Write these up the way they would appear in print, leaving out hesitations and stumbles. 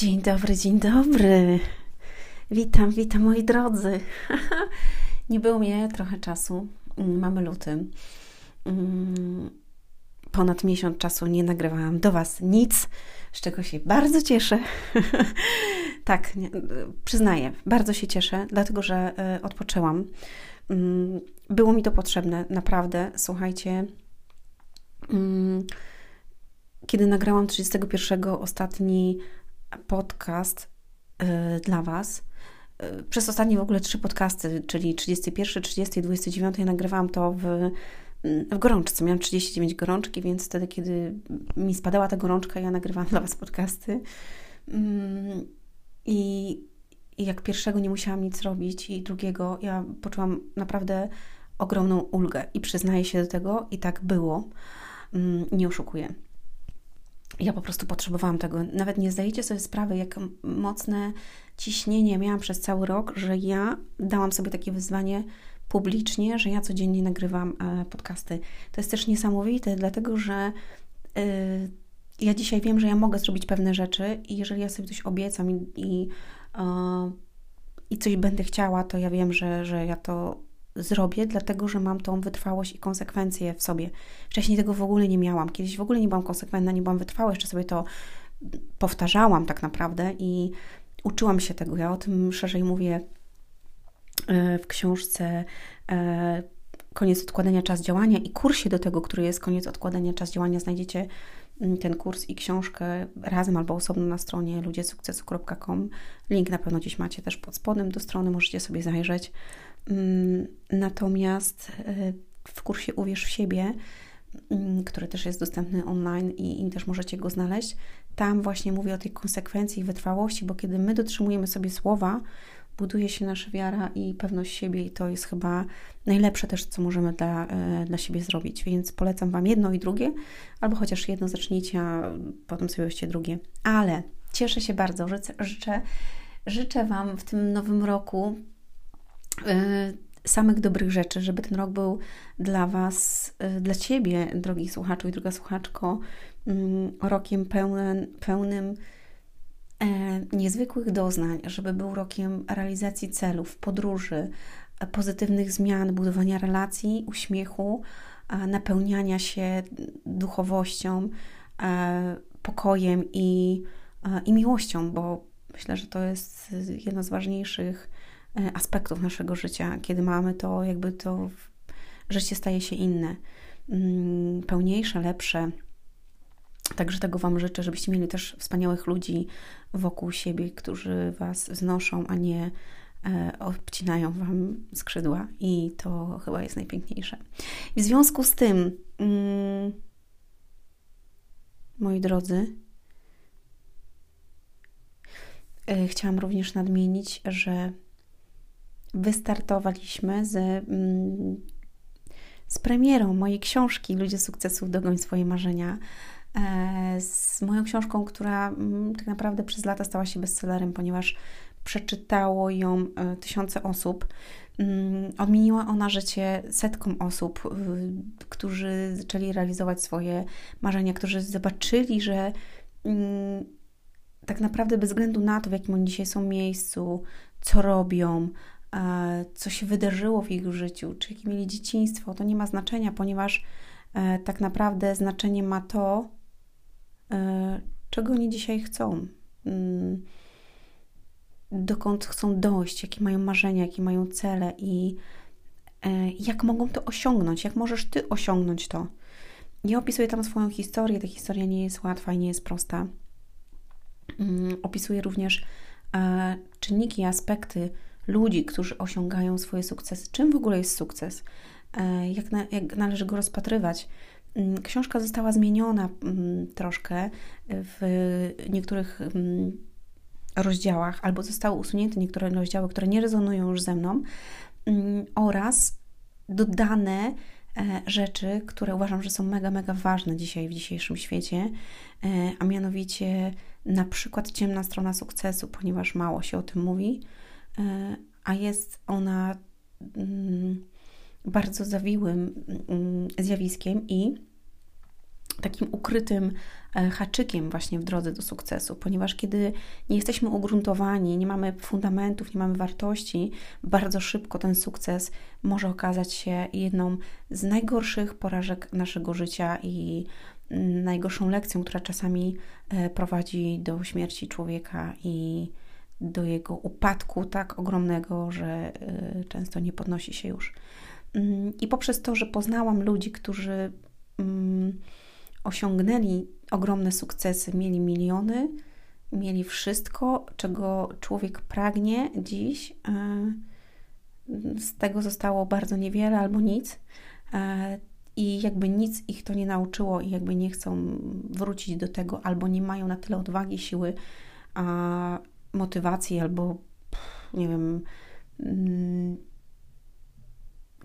Dzień dobry, dzień dobry. Witam moi drodzy. Nie było mnie trochę czasu. Mamy luty. Ponad miesiąc czasu nie nagrywałam do Was nic, z czego się bardzo cieszę. Tak, przyznaję, bardzo się cieszę, dlatego że odpoczęłam. Było mi to potrzebne, naprawdę. Słuchajcie, kiedy nagrałam 31 ostatni podcast dla Was, przez ostatnie w ogóle 3 podcasty, czyli 31, 30 i 29, ja nagrywałam to w gorączce. Miałam 39 gorączki, więc wtedy, kiedy mi spadała ta gorączka, ja nagrywałam dla Was podcasty. I jak pierwszego nie musiałam nic robić i drugiego, ja poczułam naprawdę ogromną ulgę i przyznaję się do tego i tak było. Nie oszukuję. Ja po prostu potrzebowałam tego. Nawet nie zdajecie sobie sprawy, jak mocne ciśnienie miałam przez cały rok, że ja dałam sobie takie wyzwanie publicznie, że ja codziennie nagrywam podcasty. To jest też niesamowite, dlatego że ja dzisiaj wiem, że ja mogę zrobić pewne rzeczy i jeżeli ja sobie coś obiecam i coś będę chciała, to ja wiem, że ja to zrobię, dlatego że mam tą wytrwałość i konsekwencje w sobie. Wcześniej tego w ogóle nie miałam. Kiedyś w ogóle nie byłam konsekwentna, nie byłam wytrwała, jeszcze sobie to powtarzałam tak naprawdę i uczyłam się tego. Ja o tym szerzej mówię w książce Koniec odkładania, czas działania i kursie do tego, który jest Koniec odkładania, czas działania. Znajdziecie ten kurs i książkę razem albo osobno na stronie ludziesukcesu.com. Link na pewno gdzieś macie też pod spodem do strony, możecie sobie zajrzeć. Natomiast w kursie Uwierz w siebie, który też jest dostępny online i też możecie go znaleźć, tam właśnie mówię o tej konsekwencji i wytrwałości, bo kiedy my dotrzymujemy sobie słowa, buduje się nasza wiara i pewność siebie i to jest chyba najlepsze też, co możemy dla siebie zrobić. Więc polecam Wam jedno i drugie, albo chociaż jedno zacznijcie, a potem sobie weźcie drugie. Ale cieszę się bardzo, życzę Wam w tym nowym roku samych dobrych rzeczy, żeby ten rok był dla Was, dla Ciebie, drogi słuchaczu i droga słuchaczko, rokiem pełnym niezwykłych doznań, żeby był rokiem realizacji celów, podróży, pozytywnych zmian, budowania relacji, uśmiechu, napełniania się duchowością, pokojem i miłością, bo myślę, że to jest jedno z ważniejszych aspektów naszego życia. Kiedy mamy to, jakby to życie staje się inne, pełniejsze, lepsze. Także tego Wam życzę, żebyście mieli też wspaniałych ludzi wokół siebie, którzy Was wznoszą, a nie obcinają Wam skrzydła i to chyba jest najpiękniejsze. I w związku z tym, moi drodzy, chciałam również nadmienić, że wystartowaliśmy z premierą mojej książki Ludzie sukcesów, dogoń swoje marzenia, z moją książką, która tak naprawdę przez lata stała się bestsellerem, ponieważ przeczytało ją tysiące osób. Odmieniła ona życie setkom osób, którzy zaczęli realizować swoje marzenia, którzy zobaczyli, że tak naprawdę bez względu na to, w jakim oni dzisiaj są miejscu, co robią, co się wydarzyło w ich życiu, czy jakie mieli dzieciństwo, to nie ma znaczenia, ponieważ tak naprawdę znaczenie ma to, czego oni dzisiaj chcą, dokąd chcą dojść, jakie mają marzenia, jakie mają cele i jak mogą to osiągnąć, jak możesz Ty osiągnąć to. Ja opisuję tam swoją historię, ta historia nie jest łatwa i nie jest prosta. Opisuję również czynniki, aspekty ludzi, którzy osiągają swoje sukcesy. Czym w ogóle jest sukces? Jak należy go rozpatrywać. Książka została zmieniona troszkę w niektórych rozdziałach, albo zostały usunięte niektóre rozdziały, które nie rezonują już ze mną, oraz dodane rzeczy, które uważam, że są mega, mega ważne dzisiaj w dzisiejszym świecie, a mianowicie na przykład ciemna strona sukcesu, ponieważ mało się o tym mówi, a jest ona bardzo zawiłym zjawiskiem i takim ukrytym haczykiem właśnie w drodze do sukcesu, ponieważ kiedy nie jesteśmy ugruntowani, nie mamy fundamentów, nie mamy wartości, bardzo szybko ten sukces może okazać się jedną z najgorszych porażek naszego życia i najgorszą lekcją, która czasami prowadzi do śmierci człowieka i do jego upadku tak ogromnego, że często nie podnosi się już. I poprzez to, że poznałam ludzi, którzy osiągnęli ogromne sukcesy, mieli miliony, mieli wszystko, czego człowiek pragnie dziś. Z tego zostało bardzo niewiele albo nic. I jakby nic ich to nie nauczyło i jakby nie chcą wrócić do tego, albo nie mają na tyle odwagi, siły, motywacji, albo nie wiem,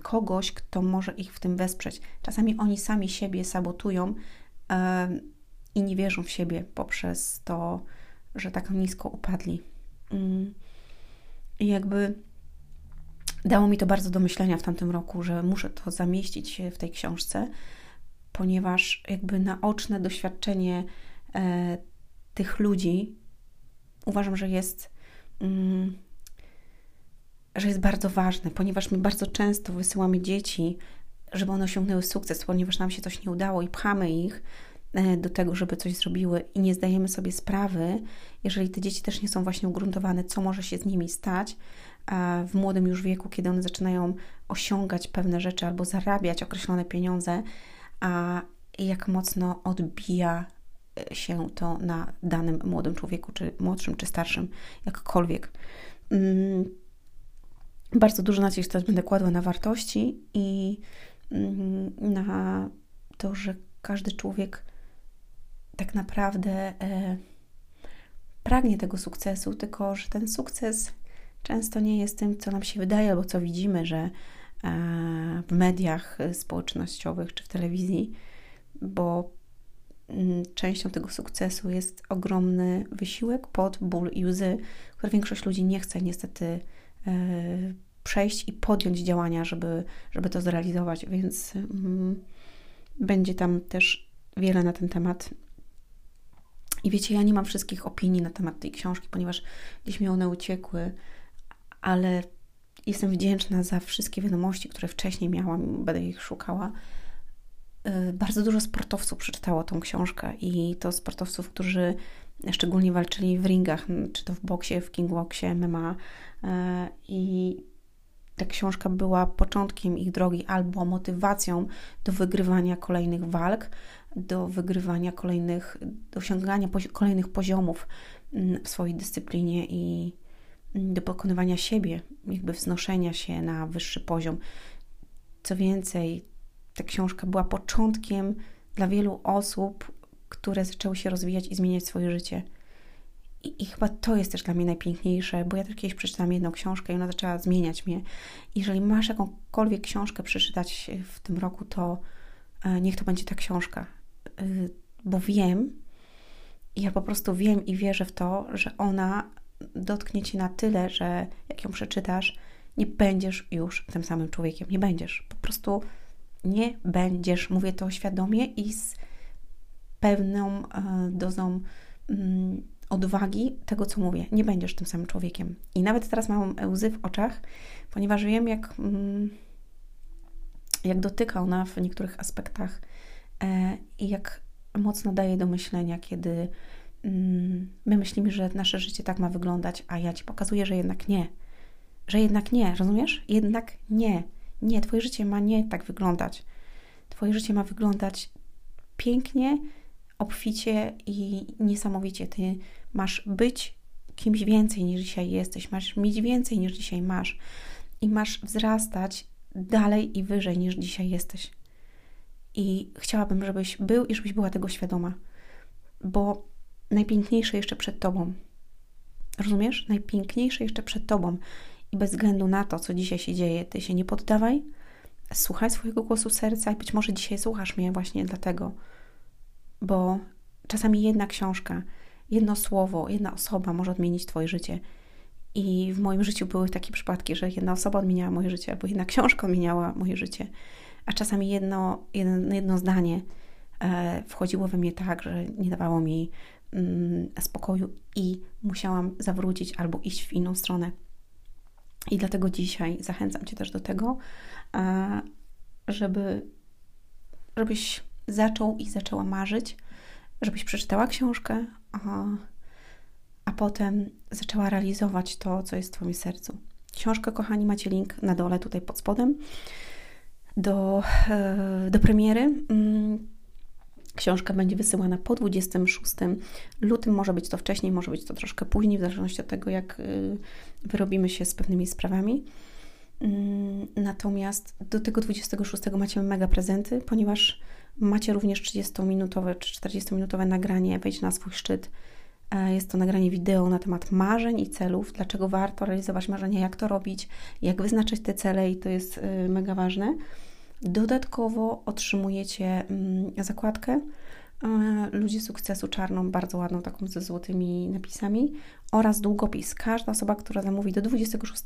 kogoś, kto może ich w tym wesprzeć. Czasami oni sami siebie sabotują i nie wierzą w siebie poprzez to, że tak nisko upadli. I jakby dało mi to bardzo do myślenia w tamtym roku, że muszę to zamieścić w tej książce, ponieważ jakby naoczne doświadczenie tych ludzi uważam, że jest bardzo ważne, ponieważ my bardzo często wysyłamy dzieci, żeby one osiągnęły sukces, ponieważ nam się coś nie udało i pchamy ich do tego, żeby coś zrobiły i nie zdajemy sobie sprawy, jeżeli te dzieci też nie są właśnie ugruntowane, co może się z nimi stać w młodym już wieku, kiedy one zaczynają osiągać pewne rzeczy albo zarabiać określone pieniądze, a jak mocno odbija się to na danym młodym człowieku, czy młodszym, czy starszym, jakkolwiek. Bardzo dużo nacisk teraz będę kładła na wartości i na to, że każdy człowiek tak naprawdę pragnie tego sukcesu, tylko że ten sukces często nie jest tym, co nam się wydaje albo co widzimy, że w mediach społecznościowych czy w telewizji, bo częścią tego sukcesu jest ogromny wysiłek, pot, ból i łzy, które większość ludzi nie chce niestety przejść i podjąć działania, żeby to zrealizować, więc będzie tam też wiele na ten temat. I wiecie, ja nie mam wszystkich opinii na temat tej książki, ponieważ gdzieś mi one uciekły, ale jestem wdzięczna za wszystkie wiadomości, które wcześniej miałam, będę ich szukała. Bardzo dużo sportowców przeczytało tą książkę i to sportowców, którzy szczególnie walczyli w ringach, czy to w boksie, w kickboxie, MMA i ta książka była początkiem ich drogi albo motywacją do wygrywania kolejnych walk, do wygrywania kolejnych, do osiągania kolejnych poziomów w swojej dyscyplinie i do pokonywania siebie, jakby wznoszenia się na wyższy poziom. Co więcej, ta książka była początkiem dla wielu osób, które zaczęły się rozwijać i zmieniać swoje życie. I chyba to jest też dla mnie najpiękniejsze, bo ja też kiedyś przeczytałam jedną książkę i ona zaczęła zmieniać mnie. Jeżeli masz jakąkolwiek książkę przeczytać w tym roku, to niech to będzie ta książka. Bo wiem, ja po prostu wiem i wierzę w to, że ona dotknie Cię na tyle, że jak ją przeczytasz, nie będziesz już tym samym człowiekiem. Nie będziesz. Po prostu nie będziesz. Mówię to świadomie i z pewną dozą odwagi tego, co mówię. Nie będziesz tym samym człowiekiem. I nawet teraz mam łzy w oczach, ponieważ wiem, jak dotyka ona w niektórych aspektach i jak mocno daje do myślenia, kiedy my myślimy, że nasze życie tak ma wyglądać, a ja Ci pokazuję, że jednak nie. Że jednak nie, rozumiesz? Jednak nie. Nie, Twoje życie ma nie tak wyglądać. Twoje życie ma wyglądać pięknie, obficie i niesamowicie. Ty masz być kimś więcej niż dzisiaj jesteś, masz mieć więcej niż dzisiaj masz i masz wzrastać dalej i wyżej niż dzisiaj jesteś. I chciałabym, żebyś był i żebyś była tego świadoma, bo najpiękniejsze jeszcze przed Tobą. Rozumiesz? Najpiękniejsze jeszcze przed Tobą. I bez względu na to, co dzisiaj się dzieje, Ty się nie poddawaj, słuchaj swojego głosu serca i być może dzisiaj słuchasz mnie właśnie dlatego, bo czasami jedna książka, jedno słowo, jedna osoba może odmienić Twoje życie. I w moim życiu były takie przypadki, że jedna osoba odmieniała moje życie, albo jedna książka odmieniała moje życie, a czasami jedno zdanie wchodziło we mnie tak, że nie dawało mi spokoju i musiałam zawrócić albo iść w inną stronę. I dlatego dzisiaj zachęcam Cię też do tego, żebyś zaczął i zaczęła marzyć, żebyś przeczytała książkę, a potem zaczęła realizować to, co jest w Twoim sercu. Książkę, kochani, macie link na dole, tutaj pod spodem, do premiery. Książka będzie wysyłana po 26 lutym. Może być to wcześniej, może być to troszkę później, w zależności od tego, jak wyrobimy się z pewnymi sprawami. Natomiast do tego 26 macie mega prezenty, ponieważ macie również 30-minutowe czy 40-minutowe nagranie Wejdź na swój szczyt. Jest to nagranie wideo na temat marzeń i celów, dlaczego warto realizować marzenia, jak to robić, jak wyznaczać te cele i to jest mega ważne. Dodatkowo otrzymujecie zakładkę Ludzie sukcesu czarną, bardzo ładną, taką ze złotymi napisami oraz długopis. Każda osoba, która zamówi do 26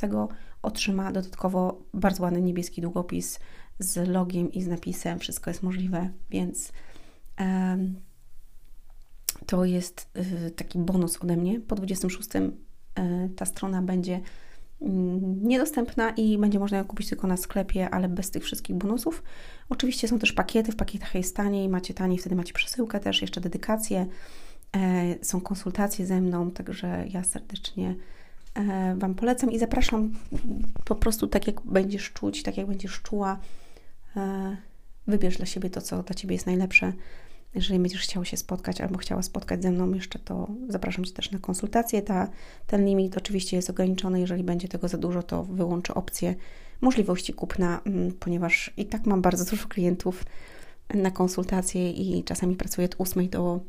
otrzyma dodatkowo bardzo ładny niebieski długopis z logiem i z napisem Wszystko jest możliwe, więc to jest taki bonus ode mnie. Po 26 ta strona będzie niedostępna i będzie można ją kupić tylko na sklepie, ale bez tych wszystkich bonusów. Oczywiście są też pakiety, w pakietach jest taniej, macie taniej, wtedy macie przesyłkę też, jeszcze dedykacje, są konsultacje ze mną, także ja serdecznie Wam polecam i zapraszam po prostu tak, jak będziesz czuć, tak jak będziesz czuła. Wybierz dla siebie to, co dla Ciebie jest najlepsze. Jeżeli będziesz chciał się spotkać albo chciała spotkać ze mną jeszcze, to zapraszam Cię też na konsultację. Ten limit oczywiście jest ograniczony. Jeżeli będzie tego za dużo, to wyłączę opcję możliwości kupna, ponieważ i tak mam bardzo dużo klientów na konsultacje i czasami pracuję od 8 do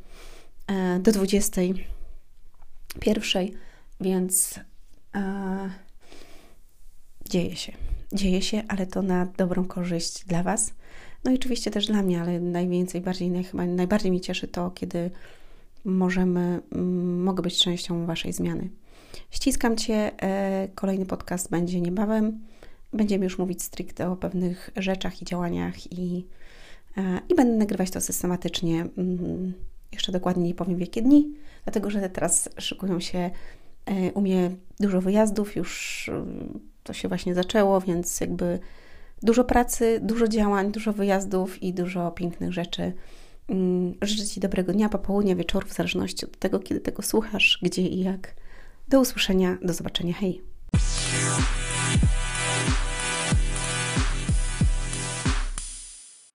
21, więc dzieje się, ale to na dobrą korzyść dla Was. No i oczywiście też dla mnie, ale najbardziej mnie cieszy to, kiedy mogę być częścią Waszej zmiany. Ściskam Cię. Kolejny podcast będzie niebawem. Będziemy już mówić stricte o pewnych rzeczach i działaniach i będę nagrywać to systematycznie. Jeszcze dokładnie nie powiem, w jakie dni, dlatego że teraz szykują się u mnie dużo wyjazdów. Już to się właśnie zaczęło, więc jakby dużo pracy, dużo działań, dużo wyjazdów i dużo pięknych rzeczy. Życzę Ci dobrego dnia, popołudnia, wieczoru, w zależności od tego, kiedy tego słuchasz, gdzie i jak. Do usłyszenia, do zobaczenia, hej!